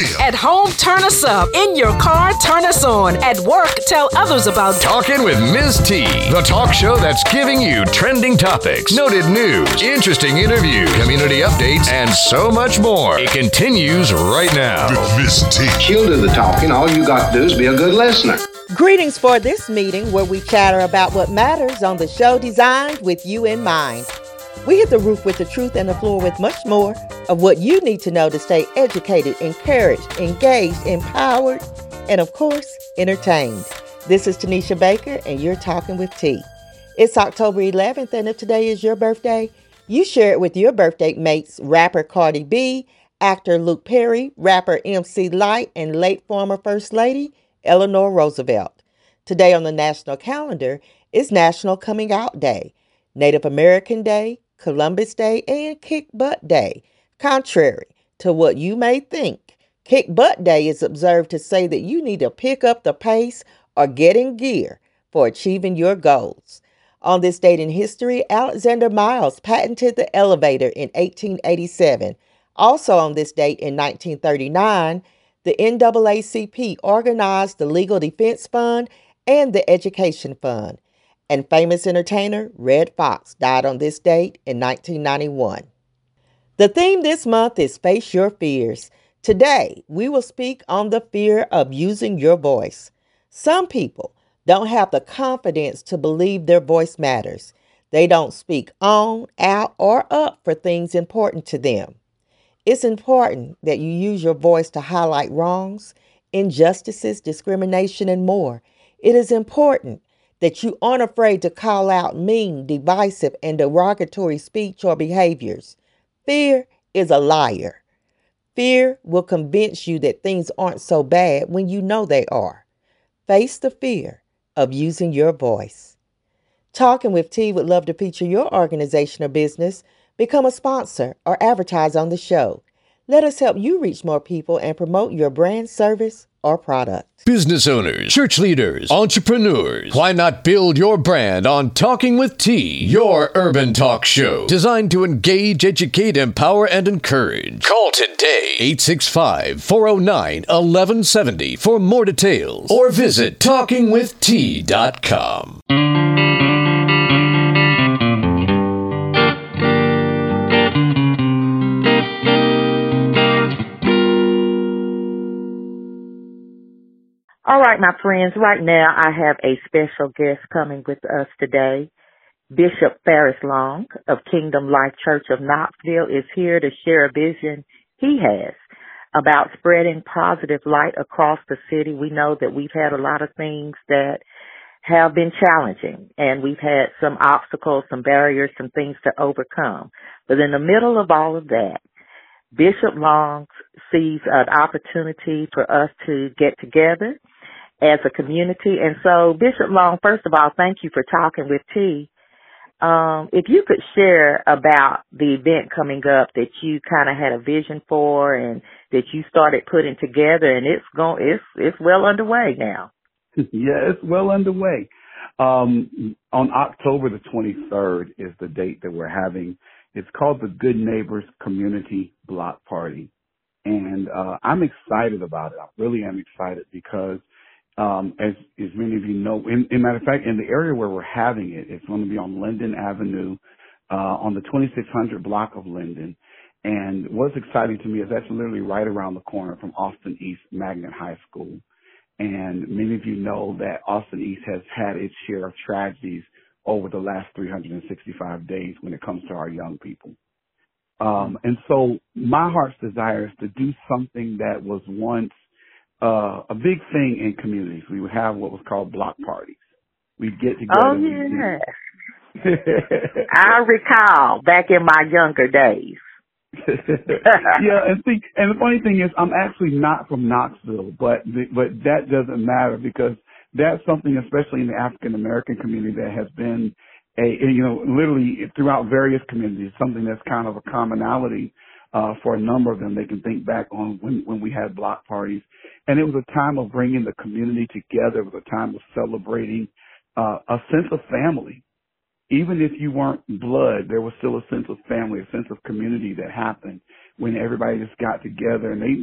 deal. At home, turn us up. In your car, turn us on. At work, tell others about Talking with Ms. T, the talk show that's giving you trending topics, noted news, interesting interviews, community updates, and so much more. It continues right now. Ms. T. She'll do the talking. All you got to do is be a good listener. Greetings for this meeting where we chatter about what matters on the show designed with you in mind. We hit the roof with the truth and the floor with much more of what you need to know to stay educated, encouraged, engaged, empowered, and of course, entertained. This is Tanisha Baker, and you're Talking with T. It's October 11th, and if today is your birthday, you share it with your birthday mates, rapper Cardi B, actor Luke Perry, rapper MC Lyte, and late former First Lady Eleanor Roosevelt. Today on the national calendar is National Coming Out Day, Native American Day, Columbus Day, and Kick Butt Day. Contrary to what you may think, Kick Butt Day is observed to say that you need to pick up the pace or get in gear for achieving your goals. On this date in history, Alexander Miles patented the elevator in 1887. Also on this date in 1939, the NAACP organized the Legal Defense Fund and the Education Fund. And famous entertainer Red Fox died on this date in 1991. The theme this month is Face Your Fears. Today, we will speak on the fear of using your voice. Some people don't have the confidence to believe their voice matters. They don't speak on, out, or up for things important to them. It's important that you use your voice to highlight wrongs, injustices, discrimination, and more. It is important that you aren't afraid to call out mean, divisive, and derogatory speech or behaviors. Fear is a liar. Fear will convince you that things aren't so bad when you know they are. Face the fear of using your voice. Talking with T would love to feature your organization or business. Become a sponsor or advertise on the show. Let us help you reach more people and promote your brand, service, or product. Business owners, church leaders, entrepreneurs, why not build your brand on Talking with T, your urban talk show designed to engage, educate, empower, and encourage. Call today, 865-409-1170 for more details, or visit TalkingWithT.com. All right, my friends, right now I have a special guest coming with us today. Bishop Ferris Long of Kingdom Life Church of Knoxville is here to share a vision he has about spreading positive light across the city. We know that we've had a lot of things that have been challenging, and we've had some obstacles, some barriers, some things to overcome. But in the middle of all of that, Bishop Long sees an opportunity for us to get together as a community. And so, Bishop Long, first of all, thank you for Talking with T. If you could share about the event coming up that you kind of had a vision for and that you started putting together, and it's well underway now. Yeah, it's well underway. On October the 23rd is the date that we're having. It's called the Good Neighbors Community Block Party, and I'm excited about it. I really am excited because as many of you know, in matter of fact, in the area where we're having it, it's going to be on Linden Avenue, on the 2600 block of Linden. And what's exciting to me is that's literally right around the corner from Austin East Magnet High School. And many of you know that Austin East has had its share of tragedies over the last 365 days when it comes to our young people. And so my heart's desire is to do something that was once a big thing in communities. We would have what was called block parties. We'd get together. Oh, yeah. I recall back in my younger days. Yeah, and the funny thing is I'm actually not from Knoxville, but that doesn't matter because that's something, especially in the African-American community, that has been, literally throughout various communities, something that's kind of a commonality for a number of them. They can think back on when we had block parties. And it was a time of bringing the community together. It was a time of celebrating a sense of family. Even if you weren't blood, there was still a sense of family, a sense of community that happened. when everybody just got together, and they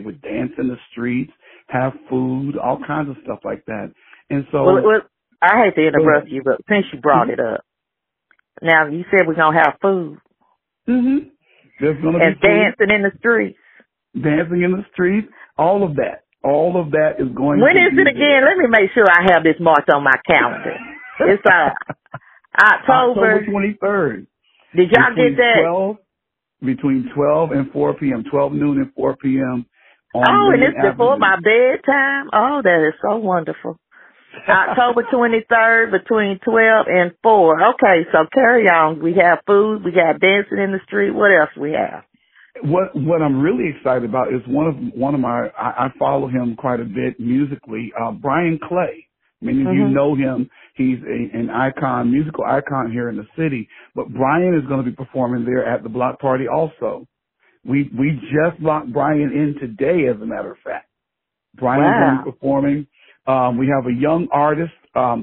would dance in the streets, have food, all kinds of stuff like that. And so, well, I hate to interrupt you, but since you brought it up, now you said we're gonna have food. Mm-hmm. There's gonna be dancing in the streets. Dancing in the streets, all of that. All of that is going to be. When is it again? Let me make sure I have this marked on my calendar. It's October 23rd. Did y'all get that? Between 12 and 4 p.m., 12 noon and 4 p.m. Oh, and it's before my bedtime? Oh, that is so wonderful. October 23rd between 12 and 4. Okay, so carry on. We have food. We got dancing in the street. What else we have? What I'm really excited about is one of my, I follow him quite a bit musically, Brian Clay. Many of you know him. He's an icon, musical icon here in the city. But Brian is going to be performing there at the block party also. We just locked Brian in today, as a matter of fact. Brian is going to be performing. We have a young artist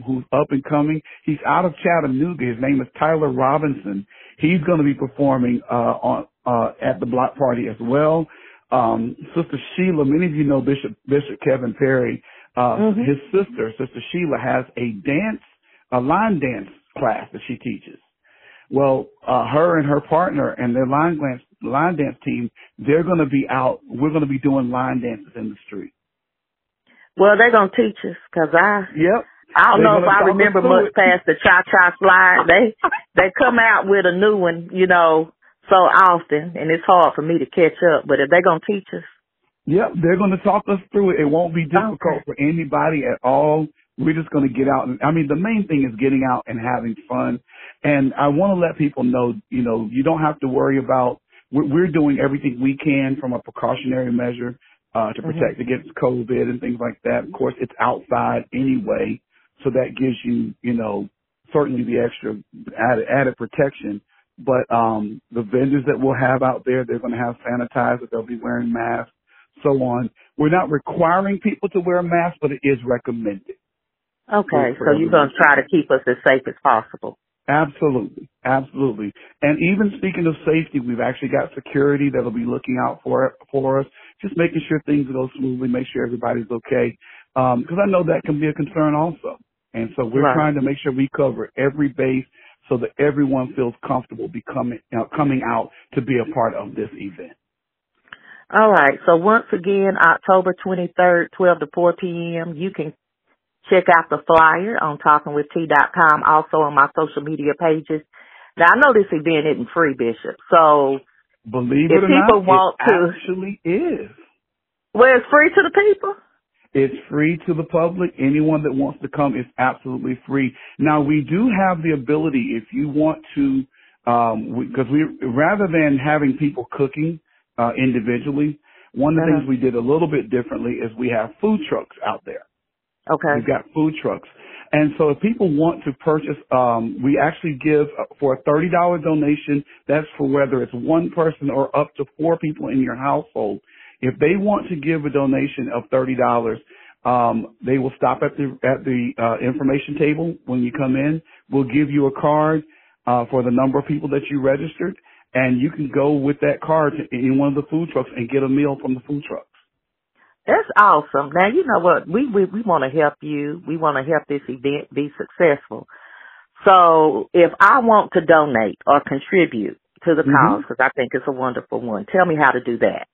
who's up and coming. He's out of Chattanooga. His name is Tyler Robinson. He's going to be performing at the block party as well. Sister Sheila, many of you know Bishop Kevin Perry. His sister, Sister Sheila, has a line dance class that she teaches. Well, her and her partner and their line dance team, they're going to be out. We're going to be doing line dances in the street. Well, they're going to teach us because I don't know if I remember much past the cha-cha slide. They come out with a new one, you know, so often, and it's hard for me to catch up. But if they're going to teach us. Yep, they're going to talk us through it. It won't be difficult for anybody at all. We're just going to get out. I mean, the main thing is getting out and having fun. And I want to let people know, you don't have to worry about, we're doing everything we can from a precautionary measure to protect against COVID and things like that. Of course, it's outside anyway, so that gives you, certainly the extra added protection. But the vendors that we'll have out there, they're going to have sanitizer. They'll be wearing masks, so on. We're not requiring people to wear masks, but it is recommended. Okay, so you're going to try to keep us as safe as possible. Absolutely, absolutely. And even speaking of safety, we've actually got security that'll be looking out for us, just making sure things go smoothly, make sure everybody's okay, because I know that can be a concern also. And so we're trying to make sure we cover every base so that everyone feels comfortable coming out to be a part of this event. All right, so once again, October 23rd, 12 to 4 p.m., you can check out the flyer on TalkingWithT.com, also on my social media pages. Now, I know this event isn't free, Bishop, so believe it or not, it actually is. Well, it's free to the people. It's free to the public. Anyone that wants to come is absolutely free. Now, we do have the ability, if you want to, because rather than having people cooking, individually. One of the things we did a little bit differently is we have food trucks out there. Okay. We've got food trucks. And so if people want to purchase, we actually give for a $30 donation. That's for whether it's one person or up to four people in your household. If they want to give a donation of $30, they will stop at the information table when you come in. We'll give you a card for the number of people that you registered. And you can go with that card to any one of the food trucks and get a meal from the food trucks. That's awesome. Now, you know what? We want to help you. We want to help this event be successful. So if I want to donate or contribute to the cause, because I think it's a wonderful one, tell me how to do that.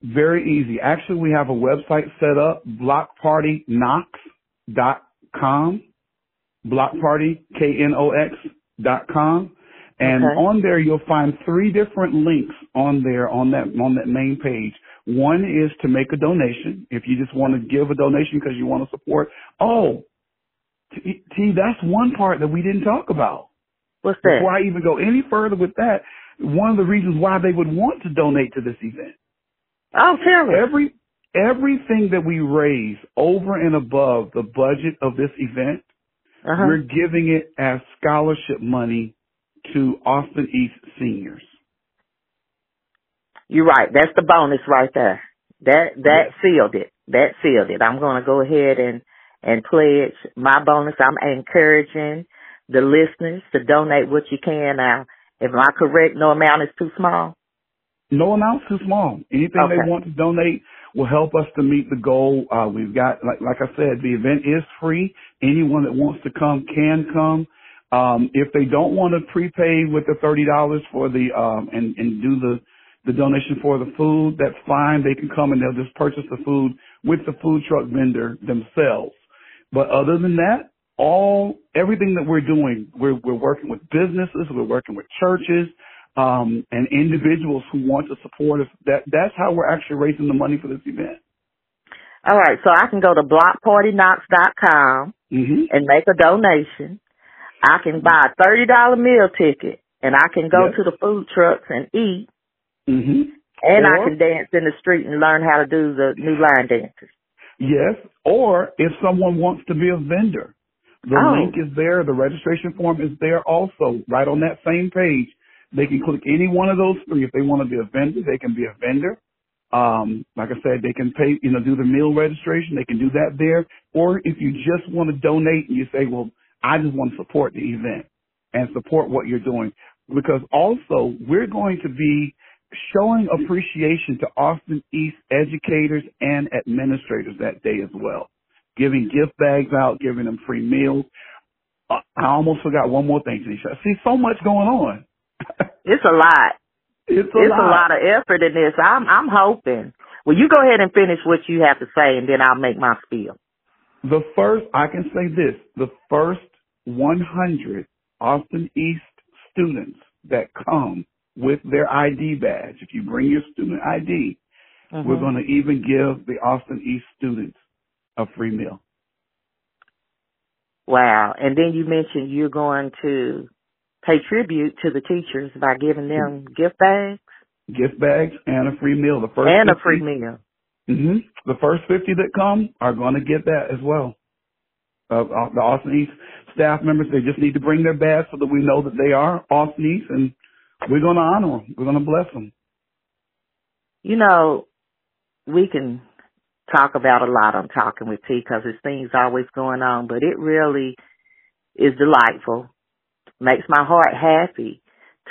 Very easy. Actually, we have a website set up, BlockPartyKnox.com, BlockPartyKNOX.com. And on there, you'll find three different links on that main page. One is to make a donation. If you just want to give a donation because you want to support. Oh, see, that's one part that we didn't talk about. What's that? Before I even go any further with that, one of the reasons why they would want to donate to this event. Oh, tell me. Everything that we raise over and above the budget of this event, we're giving it as scholarship money to Austin East seniors. You're right. That's the bonus right there. That sealed it. That sealed it. I'm going to go ahead and pledge my bonus. I'm encouraging the listeners to donate what you can. Now, am I correct? No amount is too small? No amount's too small. Anything they want to donate will help us to meet the goal. We've got, like I said, the event is free. Anyone that wants to come can come. If they don't want to prepay with the $30 for the and do the donation for the food, that's fine. They can come and they'll just purchase the food with the food truck vendor themselves. But other than that, everything that we're doing, we're working with businesses, we're working with churches, and individuals who want to support us. That's how we're actually raising the money for this event. All right, so I can go to BlockPartyKnox.com and make a donation. I can buy a $30 meal ticket, and I can go to the food trucks and eat. And I can dance in the street and learn how to do the new line dances. Yes, or if someone wants to be a vendor, the link is there. The registration form is there also, right on that same page. They can click any one of those three. If they want to be a vendor, they can be a vendor. Like I said, they can pay, do the meal registration. They can do that there. Or if you just want to donate and you say, well, I just want to support the event and support what you're doing. Because also we're going to be showing appreciation to Austin East educators and administrators that day as well, giving gift bags out, giving them free meals. I almost forgot one more thing, Tanisha. See, so much going on. It's a lot. It's a lot of effort in this. I'm hoping. Well, you go ahead and finish what you have to say, and then I'll make my spiel. I can say this, the first 100 Austin East students that come with their ID badge, if you bring your student ID, we're going to even give the Austin East students a free meal. Wow. And then you mentioned you're going to pay tribute to the teachers by giving them gift bags? Gift bags and a free meal. The first 50 that come are going to get that as well. The Austin East staff members, they just need to bring their badge so that we know that they are Austin East, and we're going to honor them. We're going to bless them. You know, we can talk about a lot on Talking with T because there's things always going on, but it really is delightful. Makes my heart happy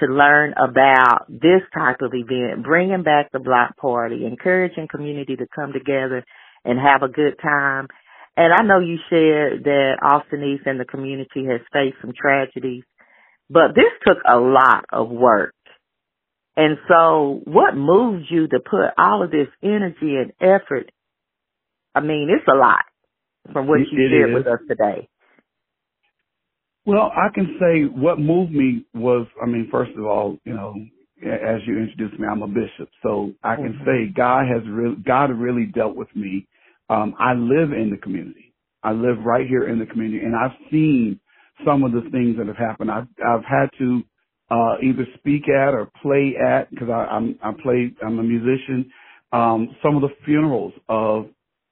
to learn about this type of event, bringing back the block party, encouraging community to come together and have a good time. And I know you shared that Austin East and the community has faced some tragedies, but this took a lot of work. And so what moved you to put all of this energy and effort? I mean, it's a lot from what you shared with us today. Well, I can say what moved me was, first of all, as you introduced me, I'm a bishop. So I can say God really dealt with me. I live in the community. I live right here in the community. And I've seen some of the things that have happened. I've had to either speak at or play at, because I'm a musician, some of the funerals of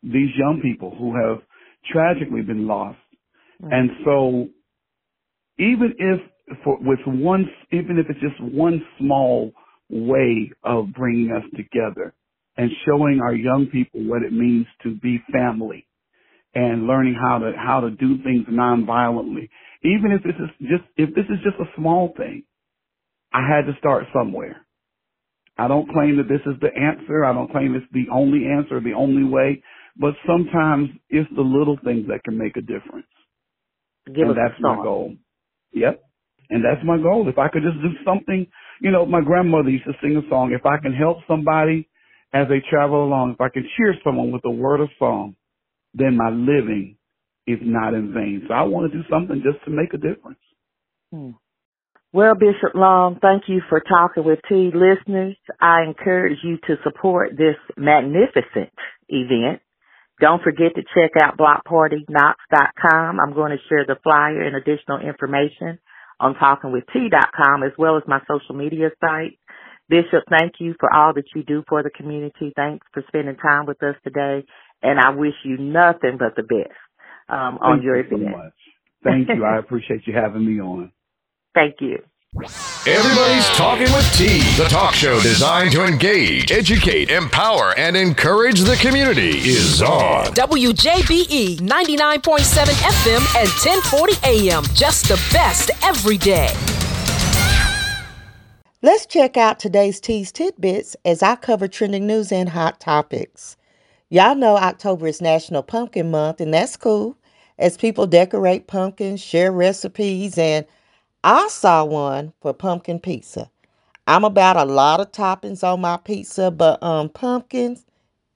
these young people who have tragically been lost. And so even if it's just one small way of bringing us together and showing our young people what it means to be family and learning how to do things nonviolently, even if this is just a small thing, I had to start somewhere. I don't claim that this is the answer. I don't claim it's the only answer, the only way, but sometimes it's the little things that can make a difference. And that's my goal. Yep. And that's my goal. If I could just do something, my grandmother used to sing a song. If I can help somebody as they travel along, if I can cheer someone with a word of song, then my living is not in vain. So I want to do something just to make a difference. Well, Bishop Long, thank you for Talking with T. Listeners, I encourage you to support this magnificent event. Don't forget to check out BlockPartyKnox.com. I'm going to share the flyer and additional information on TalkingWithT.com as well as my social media site. Bishop, thank you for all that you do for the community. Thanks for spending time with us today. And I wish you nothing but the best on your event. Thank you so much. Thank you. I appreciate you having me on. Thank you. Everybody's Talking with T, the talk show designed to engage, educate, empower, and encourage the community is on. WJBE 99.7 FM and 1040 AM. Just the best every day. Let's check out today's Tease Tidbits as I cover trending news and hot topics. Y'all know October is National Pumpkin Month, and that's cool, as people decorate pumpkins, share recipes, and I saw one for pumpkin pizza. I'm about a lot of toppings on my pizza, but pumpkins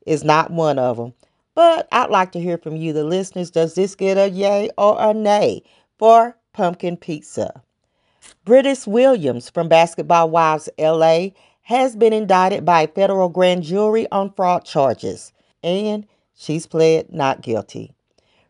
is not one of them. But I'd like to hear from you, the listeners. Does this get a yay or a nay for pumpkin pizza? Brittish Williams from Basketball Wives L.A. has been indicted by a federal grand jury on fraud charges, and she's pled not guilty.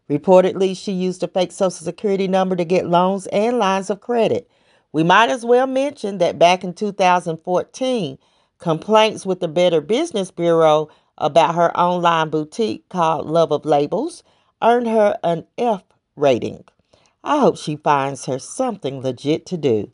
Reportedly, she used a fake Social Security number to get loans and lines of credit. We might as well mention that back in 2014, complaints with the Better Business Bureau about her online boutique called Love of Labels earned her an F rating. I hope she finds her something legit to do.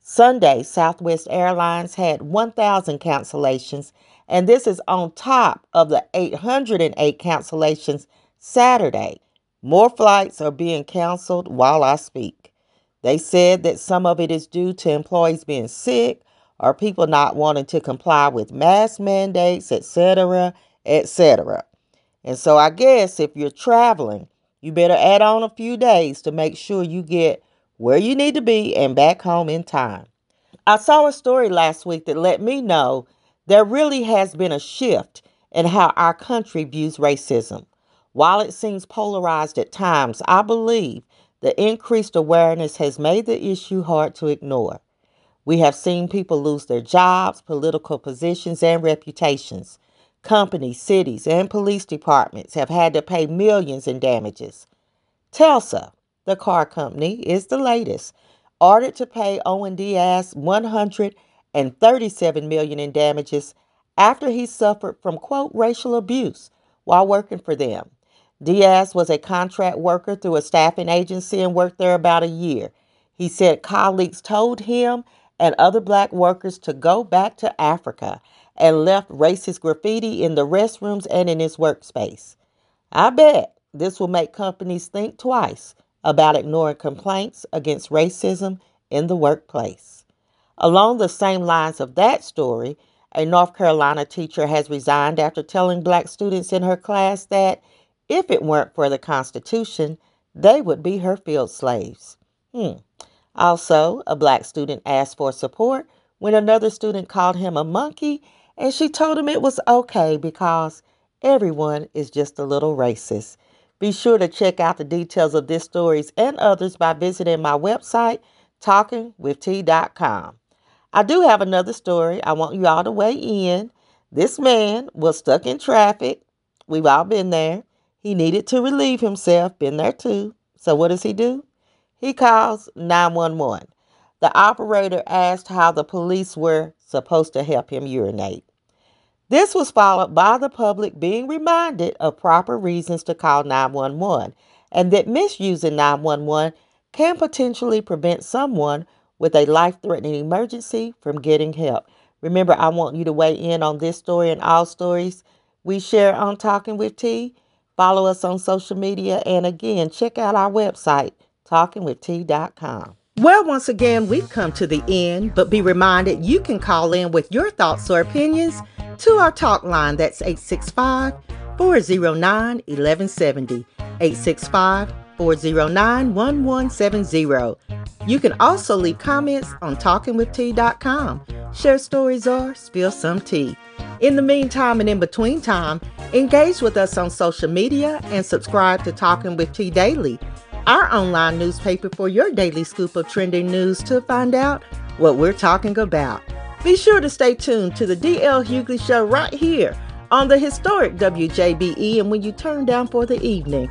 Sunday, Southwest Airlines had 1,000 cancellations, and this is on top of the 808 cancellations Saturday. More flights are being canceled while I speak. They said that some of it is due to employees being sick or people not wanting to comply with mask mandates, etc., etc. And so I guess if you're traveling, you better add on a few days to make sure you get where you need to be and back home in time. I saw a story last week that let me know there really has been a shift in how our country views racism. While it seems polarized at times, I believe the increased awareness has made the issue hard to ignore. We have seen people lose their jobs, political positions, and reputations. Companies, cities, and police departments have had to pay millions in damages. Tesla, the car company, is the latest, ordered to pay Owen Diaz $137 million in damages after he suffered from, quote, racial abuse while working for them. Diaz was a contract worker through a staffing agency and worked there about a year. He said colleagues told him and other black workers to go back to Africa and left racist graffiti in the restrooms and in his workspace. I bet this will make companies think twice about ignoring complaints against racism in the workplace. Along the same lines of that story, a North Carolina teacher has resigned after telling black students in her class that if it weren't for the Constitution, they would be her field slaves. Also, a black student asked for support when another student called him a monkey, and she told him it was okay because everyone is just a little racist. Be sure to check out the details of this story and others by visiting my website, TalkingWithT.com. I do have another story. I want you all to weigh in. This man was stuck in traffic. We've all been there. He needed to relieve himself. Been there too. So what does he do? He calls 911. The operator asked how the police were supposed to help him urinate. This was followed by the public being reminded of proper reasons to call 911 and that misusing 911 can potentially prevent someone with a life-threatening emergency from getting help. Remember, I want you to weigh in on this story and all stories we share on Talking With T. Follow us on social media, and again, check out our website, TalkingWithT.com. Well, once again, we've come to the end, but be reminded you can call in with your thoughts or opinions to our talk line. That's 865-409-1170, 865-409-1170. You can also leave comments on TalkingWithT.com, share stories, or spill some tea. In the meantime and in between time, engage with us on social media and subscribe to Talking With T Daily, our online newspaper for your daily scoop of trending news to find out what we're talking about. Be sure to stay tuned to the D.L. Hughley Show right here on the historic WJBE, and when you turn down for the evening,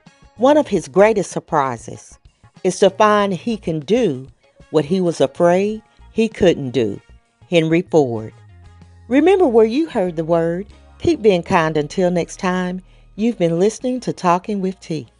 one of his greatest surprises, is to find he can do what he was afraid he couldn't do. Henry Ford. Remember where you heard the word. Keep being kind until next time. You've been listening to Talking with T.